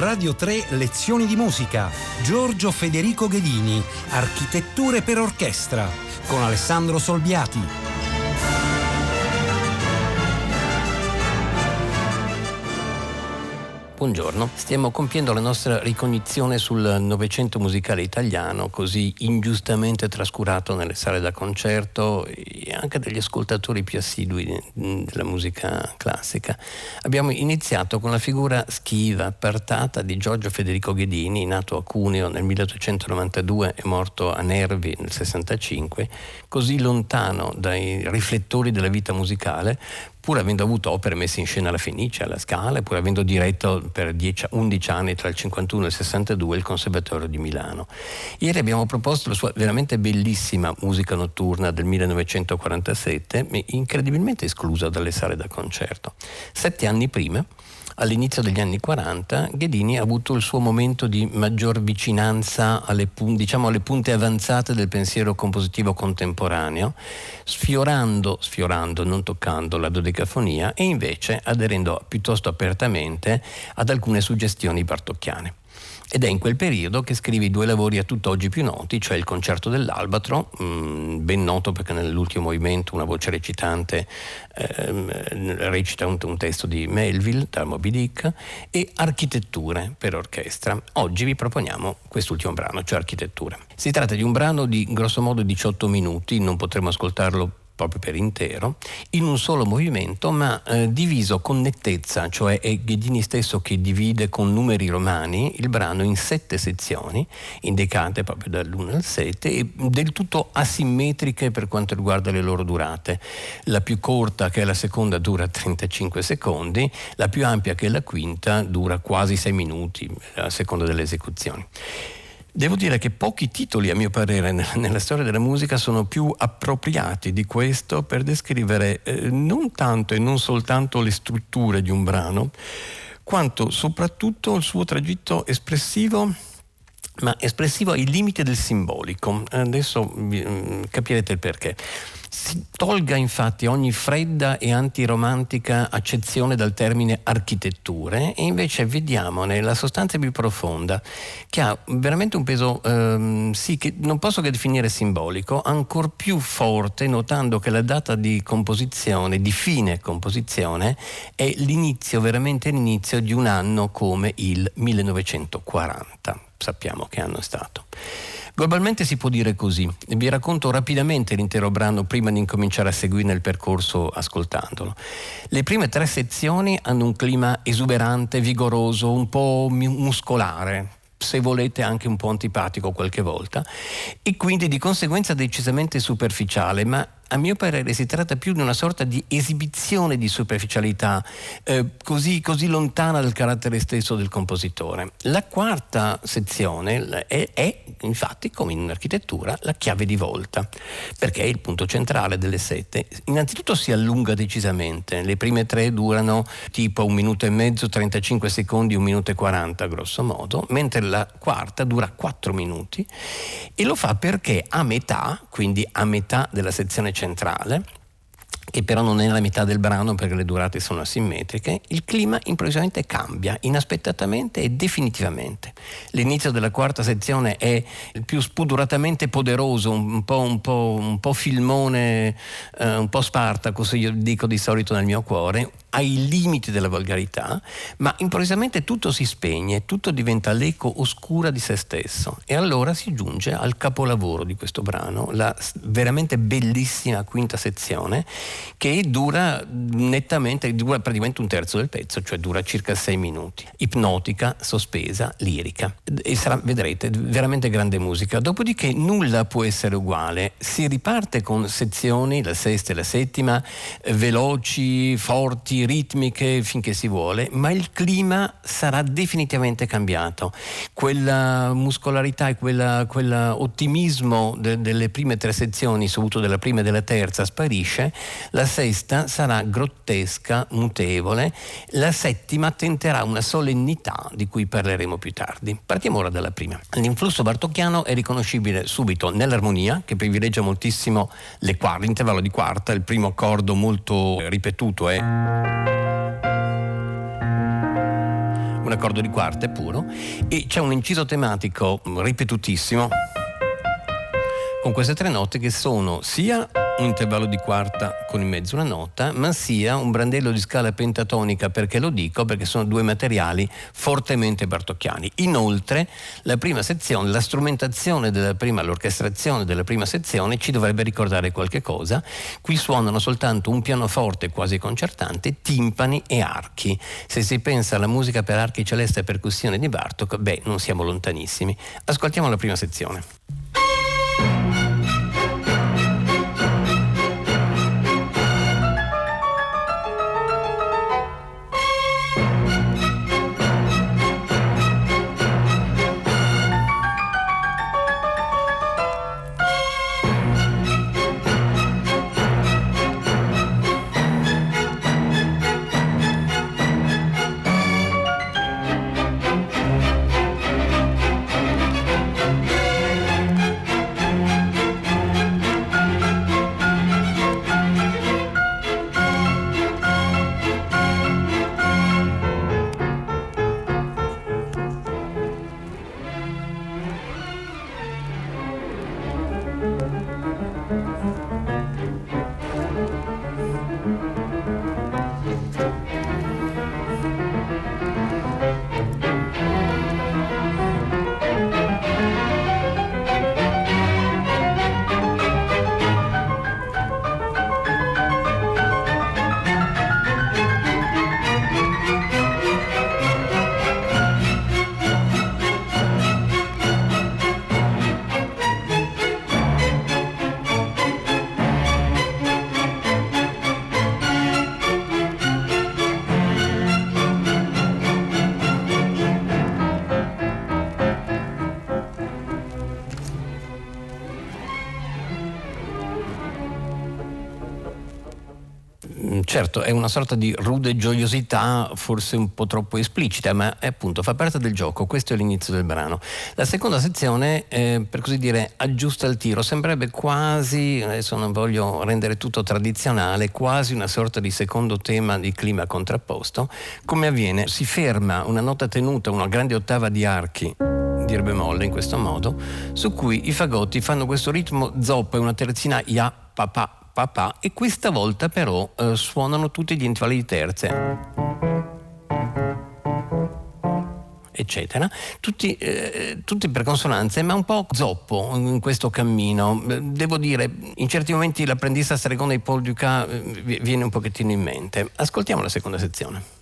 Radio 3 Lezioni di Musica, Giorgio Federico Ghedini, Architetture per Orchestra, con Alessandro Solbiati. Buongiorno, stiamo compiendo la nostra ricognizione sul Novecento musicale italiano, così ingiustamente trascurato nelle sale da concerto e anche dagli ascoltatori più assidui della musica classica. Abbiamo iniziato con la figura schiva, appartata di Giorgio Federico Ghedini, nato a Cuneo nel 1892 e morto a Nervi nel 65, così lontano dai riflettori della vita musicale, pur avendo avuto opere messe in scena alla Fenice, alla Scala, e pur avendo diretto per 11 anni tra il 51 e il 62 il Conservatorio di Milano. Ieri abbiamo proposto la sua veramente bellissima musica notturna del 1947, incredibilmente esclusa dalle sale da concerto. 7 anni prima, all'inizio degli anni 40, Ghedini ha avuto il suo momento di maggior vicinanza alle punte avanzate del pensiero compositivo contemporaneo, sfiorando, non toccando la dodecafonia, e invece aderendo piuttosto apertamente ad alcune suggestioni bartocchiane. Ed è in quel periodo che scrive i due lavori a tutt'oggi più noti, cioè il Concerto dell'Albatro, ben noto perché nell'ultimo movimento una voce recitante recita un testo di Melville, da Moby Dick, e Architetture per Orchestra. Oggi vi proponiamo quest'ultimo brano, cioè Architetture. Si tratta di un brano di grossomodo 18 minuti, non potremo ascoltarlo proprio per intero, in un solo movimento, ma diviso con nettezza, cioè è Ghedini stesso che divide con numeri romani il brano in 7 sezioni, indicate proprio dall'1 al 7, e del tutto asimmetriche per quanto riguarda le loro durate. La più corta, che è la seconda, dura 35 secondi, la più ampia, che è la quinta, dura quasi 6 minuti, a seconda delle esecuzioni. Devo dire che pochi titoli, a mio parere, nella storia della musica sono più appropriati di questo per descrivere non tanto e non soltanto le strutture di un brano, quanto soprattutto il suo tragitto espressivo, ma espressivo ai limiti del simbolico. Adesso capirete il perché. Si tolga infatti ogni fredda e antiromantica accezione dal termine architetture e invece vediamone la sostanza più profonda, che ha veramente un peso che non posso che definire simbolico, ancor più forte notando che la data di composizione, di fine composizione, è l'inizio, veramente l'inizio di un anno come il 1940. Sappiamo che anno è stato. Globalmente si può dire così. Vi racconto rapidamente l'intero brano prima di incominciare a seguirne il percorso ascoltandolo. Le prime 3 sezioni hanno un clima esuberante, vigoroso, un po' muscolare, se volete anche un po' antipatico qualche volta, e quindi di conseguenza decisamente superficiale, ma a mio parere si tratta più di una sorta di esibizione di superficialità così lontana dal carattere stesso del compositore. La 4ª sezione è infatti, come in architettura, la chiave di volta, perché è il punto centrale delle 7. Innanzitutto si allunga decisamente, le prime 3 durano tipo 1 minuto e mezzo, 35 secondi, 1 minuto e 40 grosso modo, mentre la 4ª dura 4 minuti, e lo fa perché a metà, quindi a metà della sezione centrale, che però non è la metà del brano perché le durate sono asimmetriche, il clima improvvisamente cambia, inaspettatamente e definitivamente. L'inizio della 4ª sezione è il più spudoratamente poderoso, un po' filmone, un po' Spartaco, se io dico di solito nel mio cuore, ai limiti della volgarità, ma improvvisamente tutto si spegne, tutto diventa l'eco oscura di se stesso, e allora si giunge al capolavoro di questo brano, la veramente bellissima 5ª sezione, che dura praticamente un terzo del pezzo, cioè dura circa 6 minuti, ipnotica, sospesa, lirica, e sarà, vedrete, veramente grande musica. Dopodiché nulla può essere uguale, si riparte con sezioni, la 6ª e la 7ª, veloci, forti, ritmiche finché si vuole, ma il clima sarà definitivamente cambiato. Quella muscolarità e quella ottimismo delle prime 3 sezioni, soprattutto della prima e della terza, sparisce. La 6ª sarà grottesca, mutevole. La 7ª tenterà una solennità di cui parleremo più tardi. Partiamo ora dalla prima. L'influsso bartocchiano è riconoscibile subito nell'armonia, che privilegia moltissimo l'intervallo di quarta, il primo accordo molto ripetuto è un accordo di quarte puro, e c'è un inciso tematico ripetutissimo con queste tre note che sono sia un intervallo di quarta con in mezzo una nota, ma sia un brandello di scala pentatonica. Perché lo dico? Perché sono due materiali fortemente bartocchiani. Inoltre la prima sezione, la strumentazione della prima, l'orchestrazione della prima sezione ci dovrebbe ricordare qualche cosa. Qui suonano soltanto un pianoforte quasi concertante, timpani e archi. Se si pensa alla musica per archi celeste e percussione di Bartók, beh, non siamo lontanissimi. Ascoltiamo la prima sezione. Certo, è una sorta di rude gioiosità, forse un po' troppo esplicita, ma appunto fa parte del gioco. Questo è l'inizio del brano. La seconda sezione, per così dire, aggiusta il tiro. Sembrerebbe quasi, adesso non voglio rendere tutto tradizionale, quasi una sorta di secondo tema di clima contrapposto. Come avviene? Si ferma una nota tenuta, una grande ottava di archi, di re bemolle in questo modo, su cui i fagotti fanno questo ritmo zoppo e una terzina ya papà. E questa volta però suonano tutti gli intervalli di terze, eccetera, tutti per consonanze, ma un po' zoppo in questo cammino. Devo dire, in certi momenti l'apprendista stregone di Paul Dukas viene un pochettino in mente. Ascoltiamo la seconda sezione.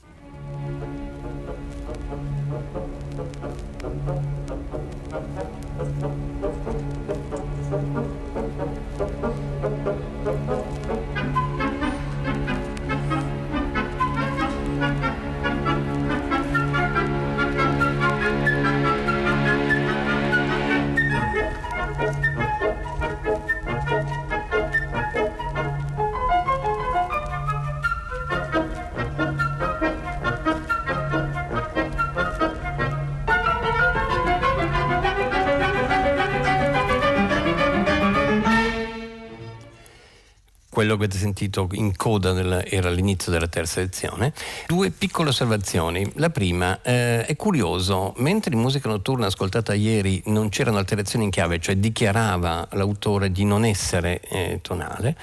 Quello che avete sentito in coda era l'inizio della terza sezione. Due piccole osservazioni. La prima, è curioso, mentre in musica notturna ascoltata ieri non c'erano alterazioni in chiave, cioè dichiarava l'autore di non essere tonale,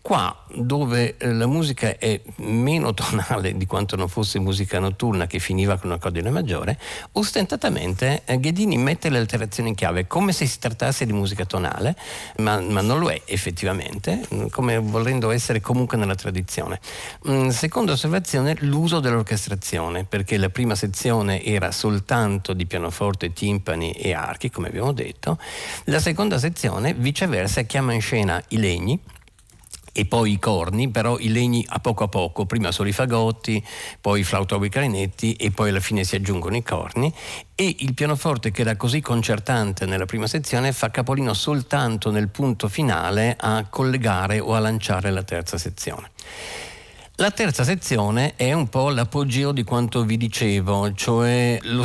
qua dove la musica è meno tonale di quanto non fosse musica notturna che finiva con un accordine maggiore, ostentatamente Ghedini mette le alterazioni in chiave come se si trattasse di musica tonale, ma non lo è effettivamente, come volendo essere comunque nella tradizione. Seconda osservazione, l'uso dell'orchestrazione, perché la prima sezione era soltanto di pianoforte, timpani e archi, come abbiamo detto. La seconda sezione, viceversa, chiama in scena i legni e poi i corni, però i legni a poco, prima solo i fagotti, poi i flauto e i clarinetti e poi alla fine si aggiungono i corni, e il pianoforte, che era così concertante nella prima sezione, fa capolino soltanto nel punto finale a collegare o a lanciare la terza sezione. La terza sezione è un po' l'appoggio di quanto vi dicevo, cioè lo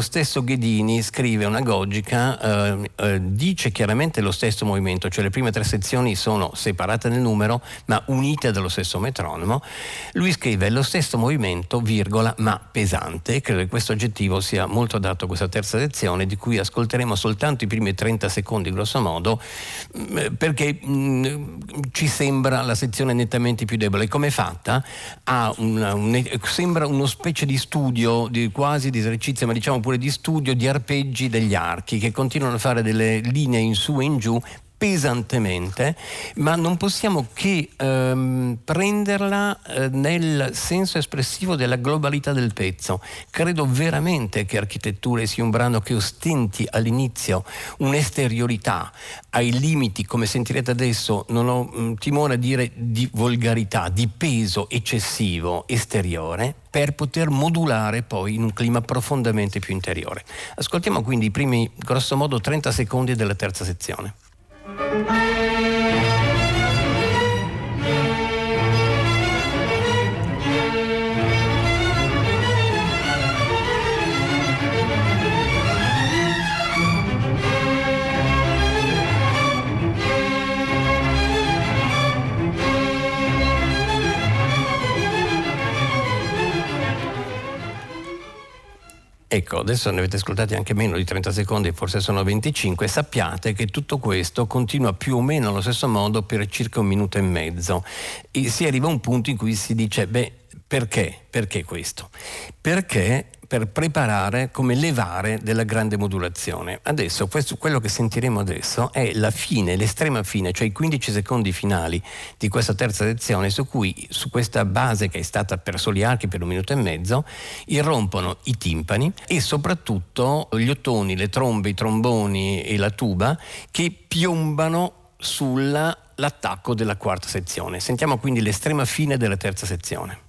stesso Ghedini scrive una agogica, dice chiaramente lo stesso movimento, cioè le prime tre sezioni sono separate nel numero ma unite dallo stesso metronomo. Lui scrive lo stesso movimento, virgola, ma pesante. Credo che questo aggettivo sia molto adatto a questa terza sezione, di cui ascolteremo soltanto i primi 30 secondi grosso modo, perché ci sembra la sezione nettamente più debole. Come fatta ha sembra uno specie di studio, quasi di esercizio, ma diciamo pure di studio di arpeggi degli archi, che continuano a fare delle linee in su e in giù pesantemente, ma non possiamo che prenderla nel senso espressivo della globalità del pezzo. Credo veramente che Architetture sia un brano che ostenti all'inizio un'esteriorità ai limiti, come sentirete adesso, non ho timore a dire di volgarità, di peso eccessivo esteriore, per poter modulare poi in un clima profondamente più interiore. Ascoltiamo quindi i primi, grosso modo, 30 secondi della terza sezione. Ecco, adesso ne avete ascoltati anche meno di 30 secondi, forse sono 25, sappiate che tutto questo continua più o meno allo stesso modo per circa un minuto e mezzo e si arriva a un punto in cui si dice, perché questo? Perché per preparare come levare della grande modulazione. Adesso, quello che sentiremo adesso è la fine, l'estrema fine, cioè i 15 secondi finali di questa terza sezione, su cui, su questa base che è stata per soli archi per un minuto e mezzo, irrompono i timpani e soprattutto gli ottoni, le trombe, i tromboni e la tuba, che piombano sull'attacco della quarta sezione. Sentiamo quindi l'estrema fine della terza sezione.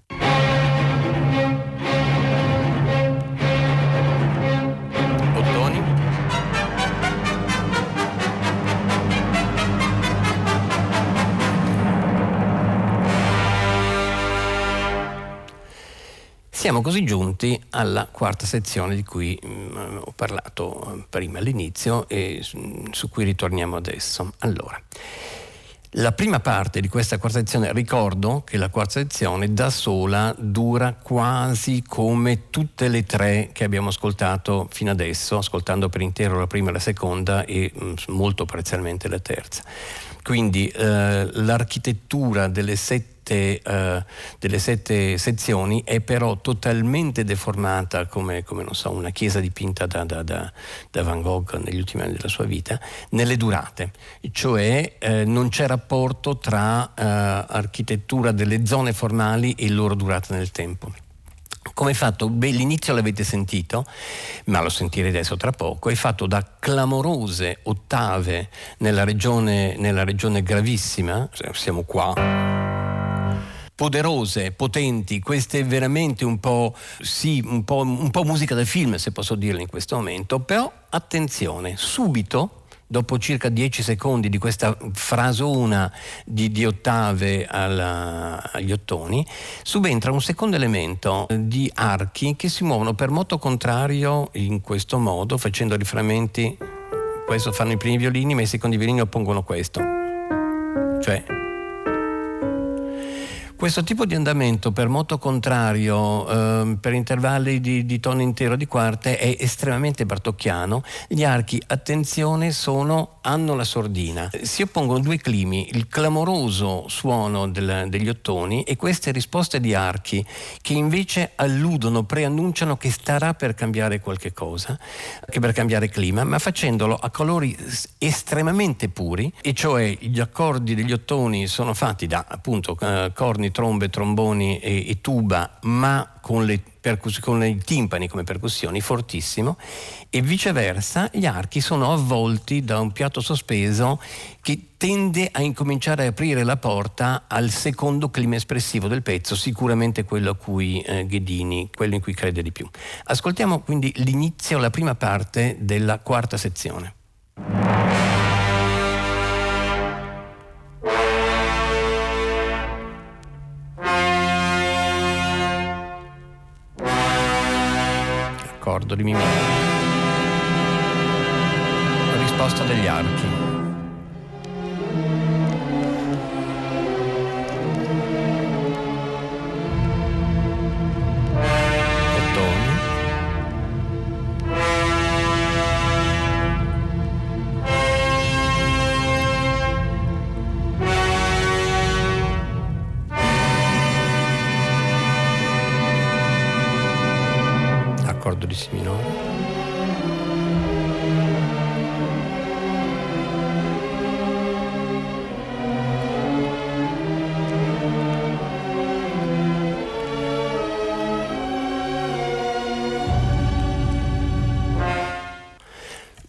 Siamo così giunti alla quarta sezione di cui ho parlato prima all'inizio e su cui ritorniamo adesso. Allora, la prima parte di questa quarta sezione, ricordo che la quarta sezione da sola dura quasi come tutte le tre che abbiamo ascoltato fino adesso, ascoltando per intero la prima e la seconda e molto parzialmente la terza. Quindi l'architettura delle sette sezioni è però totalmente deformata come non so, una chiesa dipinta da Van Gogh negli ultimi anni della sua vita, nelle durate, cioè non c'è rapporto tra architettura delle zone formali e loro durata nel tempo. Come è fatto? Beh, l'inizio l'avete sentito, ma lo sentirete adesso tra poco, è fatto da clamorose ottave nella regione gravissima, siamo qua, poderose, potenti, questa è veramente un po' musica da film, se posso dirlo in questo momento, però attenzione, subito dopo circa 10 secondi di questa frasona di ottave agli ottoni, subentra un secondo elemento di archi che si muovono per moto contrario in questo modo, facendo riferimenti, questo fanno i primi violini ma i secondi violini oppongono questo, cioè questo tipo di andamento per moto contrario, per intervalli di tono intero, di quarte, è estremamente bartocchiano. Gli archi, attenzione, hanno la sordina. Si oppongono due climi, il clamoroso suono degli ottoni e queste risposte di archi che invece alludono, preannunciano che starà per cambiare qualche cosa, che per cambiare clima, ma facendolo a colori estremamente puri, e cioè gli accordi degli ottoni sono fatti da, appunto, corni, trombe, tromboni e tuba, ma con i timpani come percussioni, fortissimo, e viceversa gli archi sono avvolti da un piatto sospeso che tende a incominciare a aprire la porta al secondo clima espressivo del pezzo, sicuramente quello a cui Ghedini, quello in cui crede di più. Ascoltiamo quindi l'inizio, la prima parte della quarta sezione. d'accordo di Mimì. La risposta degli archi.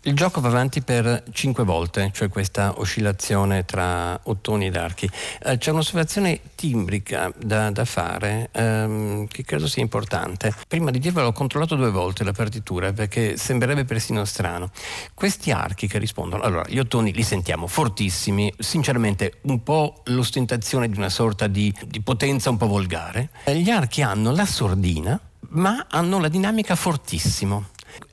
Il gioco va avanti per 5 volte, cioè questa oscillazione tra ottoni ed archi. C'è un'osservazione timbrica da fare che credo sia importante. Prima di dirvelo ho controllato 2 volte la partitura perché sembrerebbe persino strano. Questi archi che rispondono, allora gli ottoni li sentiamo fortissimi, sinceramente un po' l'ostentazione di una sorta di potenza un po' volgare. Gli archi hanno la sordina ma hanno la dinamica fortissimo.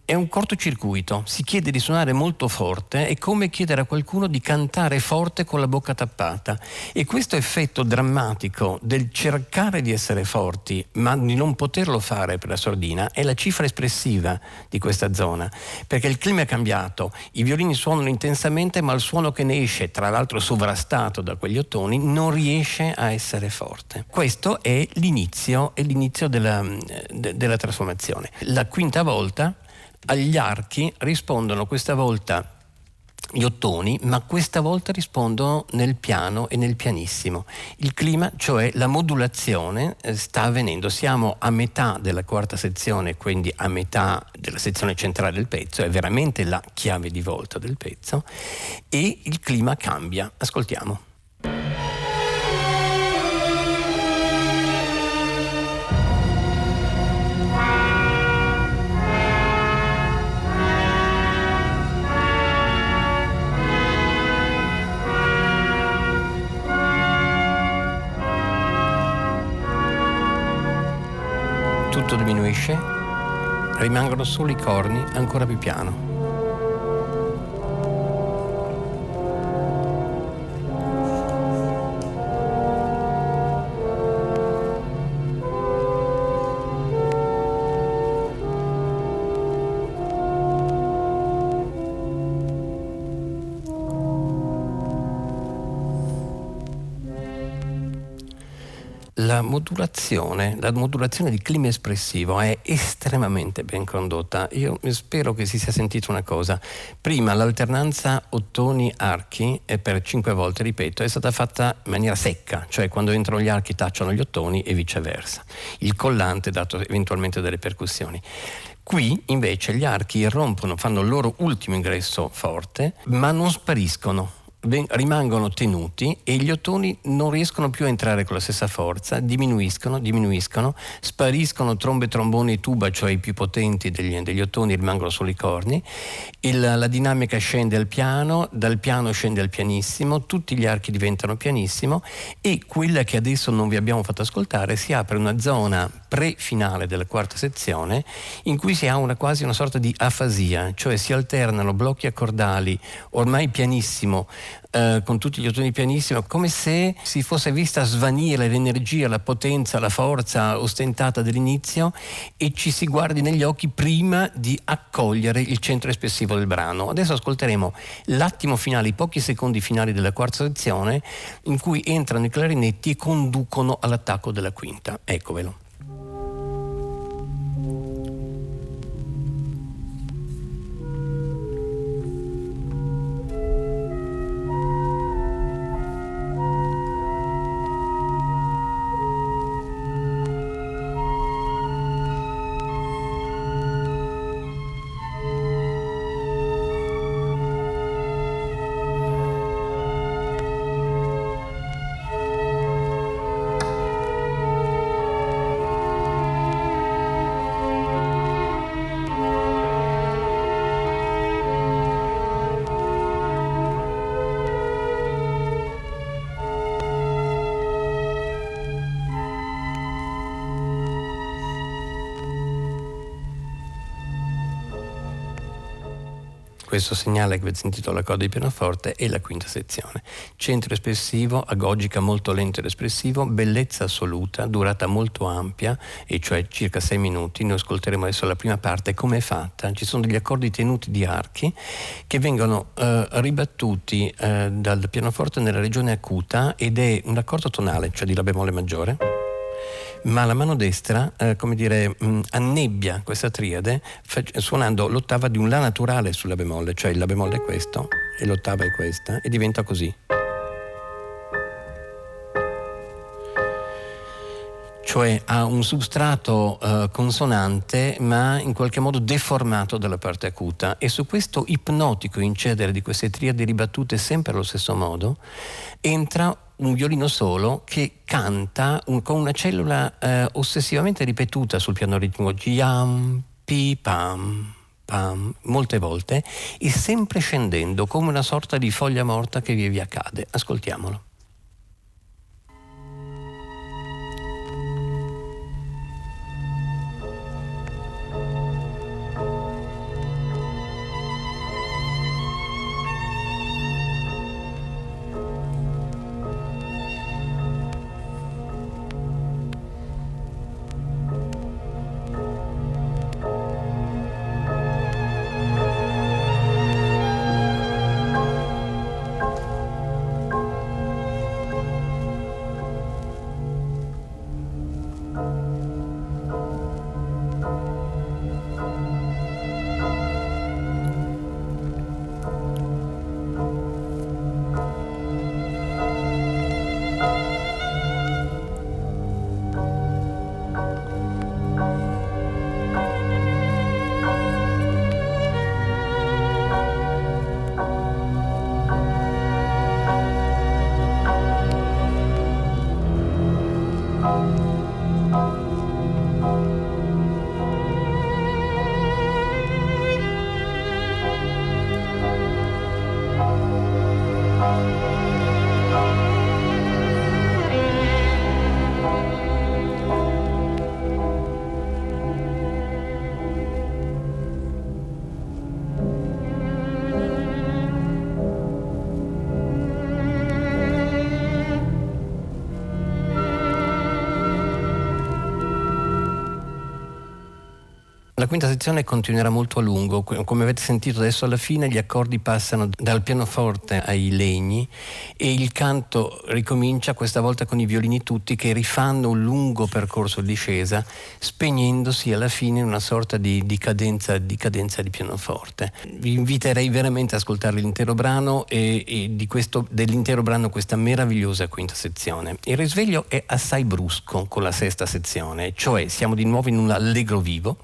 È un cortocircuito, si chiede di suonare molto forte, è come chiedere a qualcuno di cantare forte con la bocca tappata, e questo effetto drammatico del cercare di essere forti ma di non poterlo fare per la sordina è la cifra espressiva di questa zona, perché il clima è cambiato, i violini suonano intensamente ma il suono che ne esce, tra l'altro sovrastato da quegli ottoni, non riesce a essere forte. Questo è l'inizio della trasformazione. La quinta volta agli archi rispondono questa volta gli ottoni, ma questa volta rispondono nel piano e nel pianissimo. Il clima, cioè la modulazione, sta avvenendo. Siamo a metà della quarta sezione, quindi a metà della sezione centrale del pezzo, è veramente la chiave di volta del pezzo, e il clima cambia. Ascoltiamo. Tutto diminuisce, rimangono solo i corni, ancora più piano. La modulazione di clima espressivo è estremamente ben condotta. Io spero che si sia sentita una cosa. Prima l'alternanza ottoni-archi è per 5 volte, ripeto, è stata fatta in maniera secca, cioè quando entrano gli archi tacciano gli ottoni e viceversa. Il collante è dato eventualmente dalle percussioni. Qui invece gli archi irrompono, fanno il loro ultimo ingresso forte, ma non spariscono. Rimangono tenuti e gli ottoni non riescono più a entrare con la stessa forza, diminuiscono, spariscono trombe, tromboni e tuba, cioè i più potenti degli ottoni, rimangono solo i corni, e la dinamica scende al piano, dal piano scende al pianissimo, tutti gli archi diventano pianissimo, e quella che adesso non vi abbiamo fatto ascoltare, si apre una zona pre-finale della quarta sezione in cui si ha quasi una sorta di afasia, cioè si alternano blocchi accordali ormai pianissimo con tutti gli ottoni pianissimo, come se si fosse vista svanire l'energia, la potenza, la forza ostentata dell'inizio, e ci si guardi negli occhi prima di accogliere il centro espressivo del brano. Adesso ascolteremo l'attimo finale, i pochi secondi finali della quarta sezione in cui entrano i clarinetti e conducono all'attacco della quinta. Eccovelo. Questo segnala che avete sentito l'accordo di pianoforte e la quinta sezione. Centro espressivo, agogica molto lento ed espressivo, bellezza assoluta, durata molto ampia, e cioè circa 6 minuti. Noi ascolteremo adesso la prima parte, come è fatta. Ci sono degli accordi tenuti di archi che vengono ribattuti dal pianoforte nella regione acuta, ed è un accordo tonale, cioè di La bemolle maggiore. Ma la mano destra, annebbia questa triade suonando l'ottava di un La naturale sulla bemolle, cioè il La bemolle è questo e l'ottava è questa, e diventa così. Cioè ha un substrato consonante, ma in qualche modo deformato dalla parte acuta, e su questo ipnotico incedere di queste triadi ribattute sempre allo stesso modo entra un violino solo che canta con una cellula ossessivamente ripetuta sul piano ritmico, yam, pi, pam, pam, molte volte, e sempre scendendo come una sorta di foglia morta che via via cade. Ascoltiamolo. La quinta sezione continuerà molto a lungo, come avete sentito adesso alla fine gli accordi passano dal pianoforte ai legni e il canto ricomincia, questa volta con i violini tutti che rifanno un lungo percorso di discesa, spegnendosi alla fine in una sorta di cadenza di pianoforte. Vi inviterei veramente ad ascoltare l'intero brano e dell'intero brano questa meravigliosa quinta sezione. Il risveglio è assai brusco con la sesta sezione, cioè siamo di nuovo in un allegro vivo,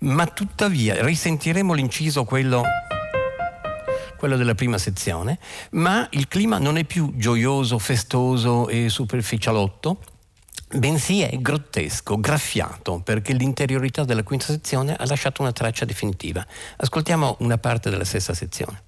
ma tuttavia risentiremo l'inciso quello della prima sezione, ma il clima non è più gioioso, festoso e superficialotto, bensì è grottesco, graffiato, perché l'interiorità della quinta sezione ha lasciato una traccia definitiva. Ascoltiamo una parte della sesta sezione.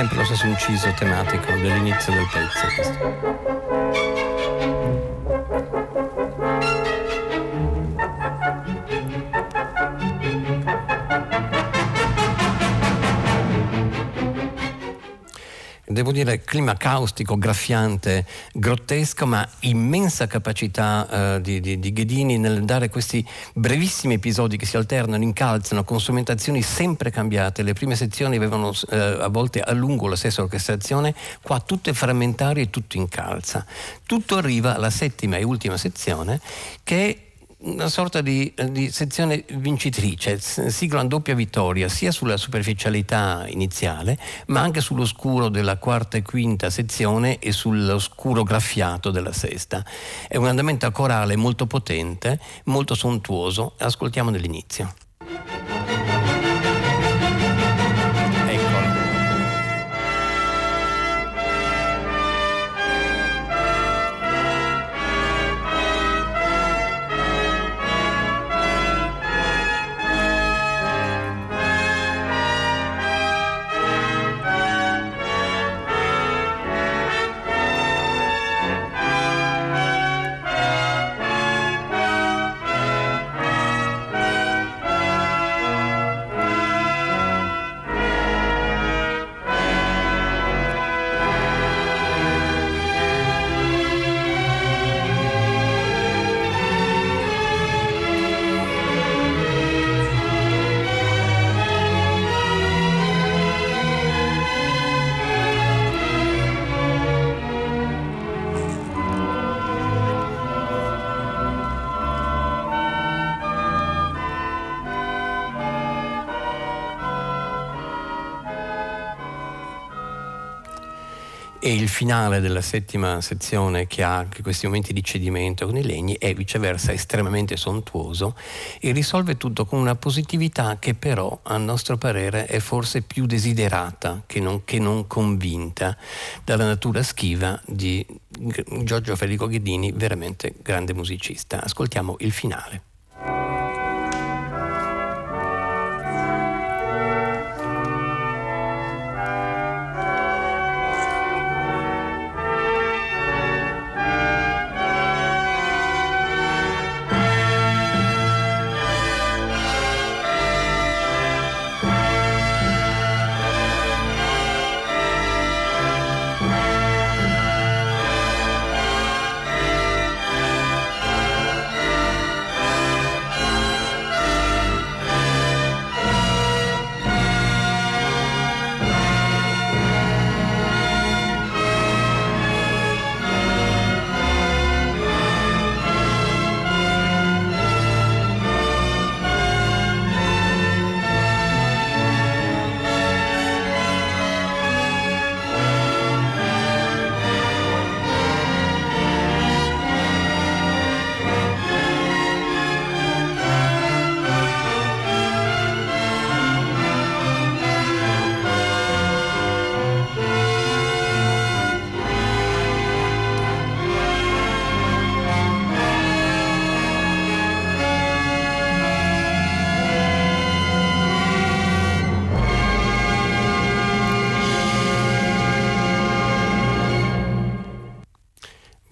Sempre lo stesso inciso tematico dell'inizio del pezzo. devo dire, clima caustico, graffiante, grottesco, ma immensa capacità di Ghedini nel dare questi brevissimi episodi che si alternano, incalzano, con strumentazioni sempre cambiate. Le prime sezioni avevano a volte a lungo la stessa orchestrazione, qua tutto è frammentario e tutto incalza. Tutto arriva alla settima e ultima sezione, che è una sorta di sezione vincitrice, sigla una doppia vittoria sia sulla superficialità iniziale ma anche sull'oscuro della quarta e quinta sezione e sull'oscuro graffiato della sesta. È un andamento a corale molto potente, molto sontuoso. Ascoltiamo dall'inizio. E il finale della settima sezione, che ha anche questi momenti di cedimento con i legni, è viceversa estremamente sontuoso e risolve tutto con una positività che però a nostro parere è forse più desiderata che non convinta dalla natura schiva di Giorgio Federico Ghedini, veramente grande musicista. Ascoltiamo il finale.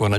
Buona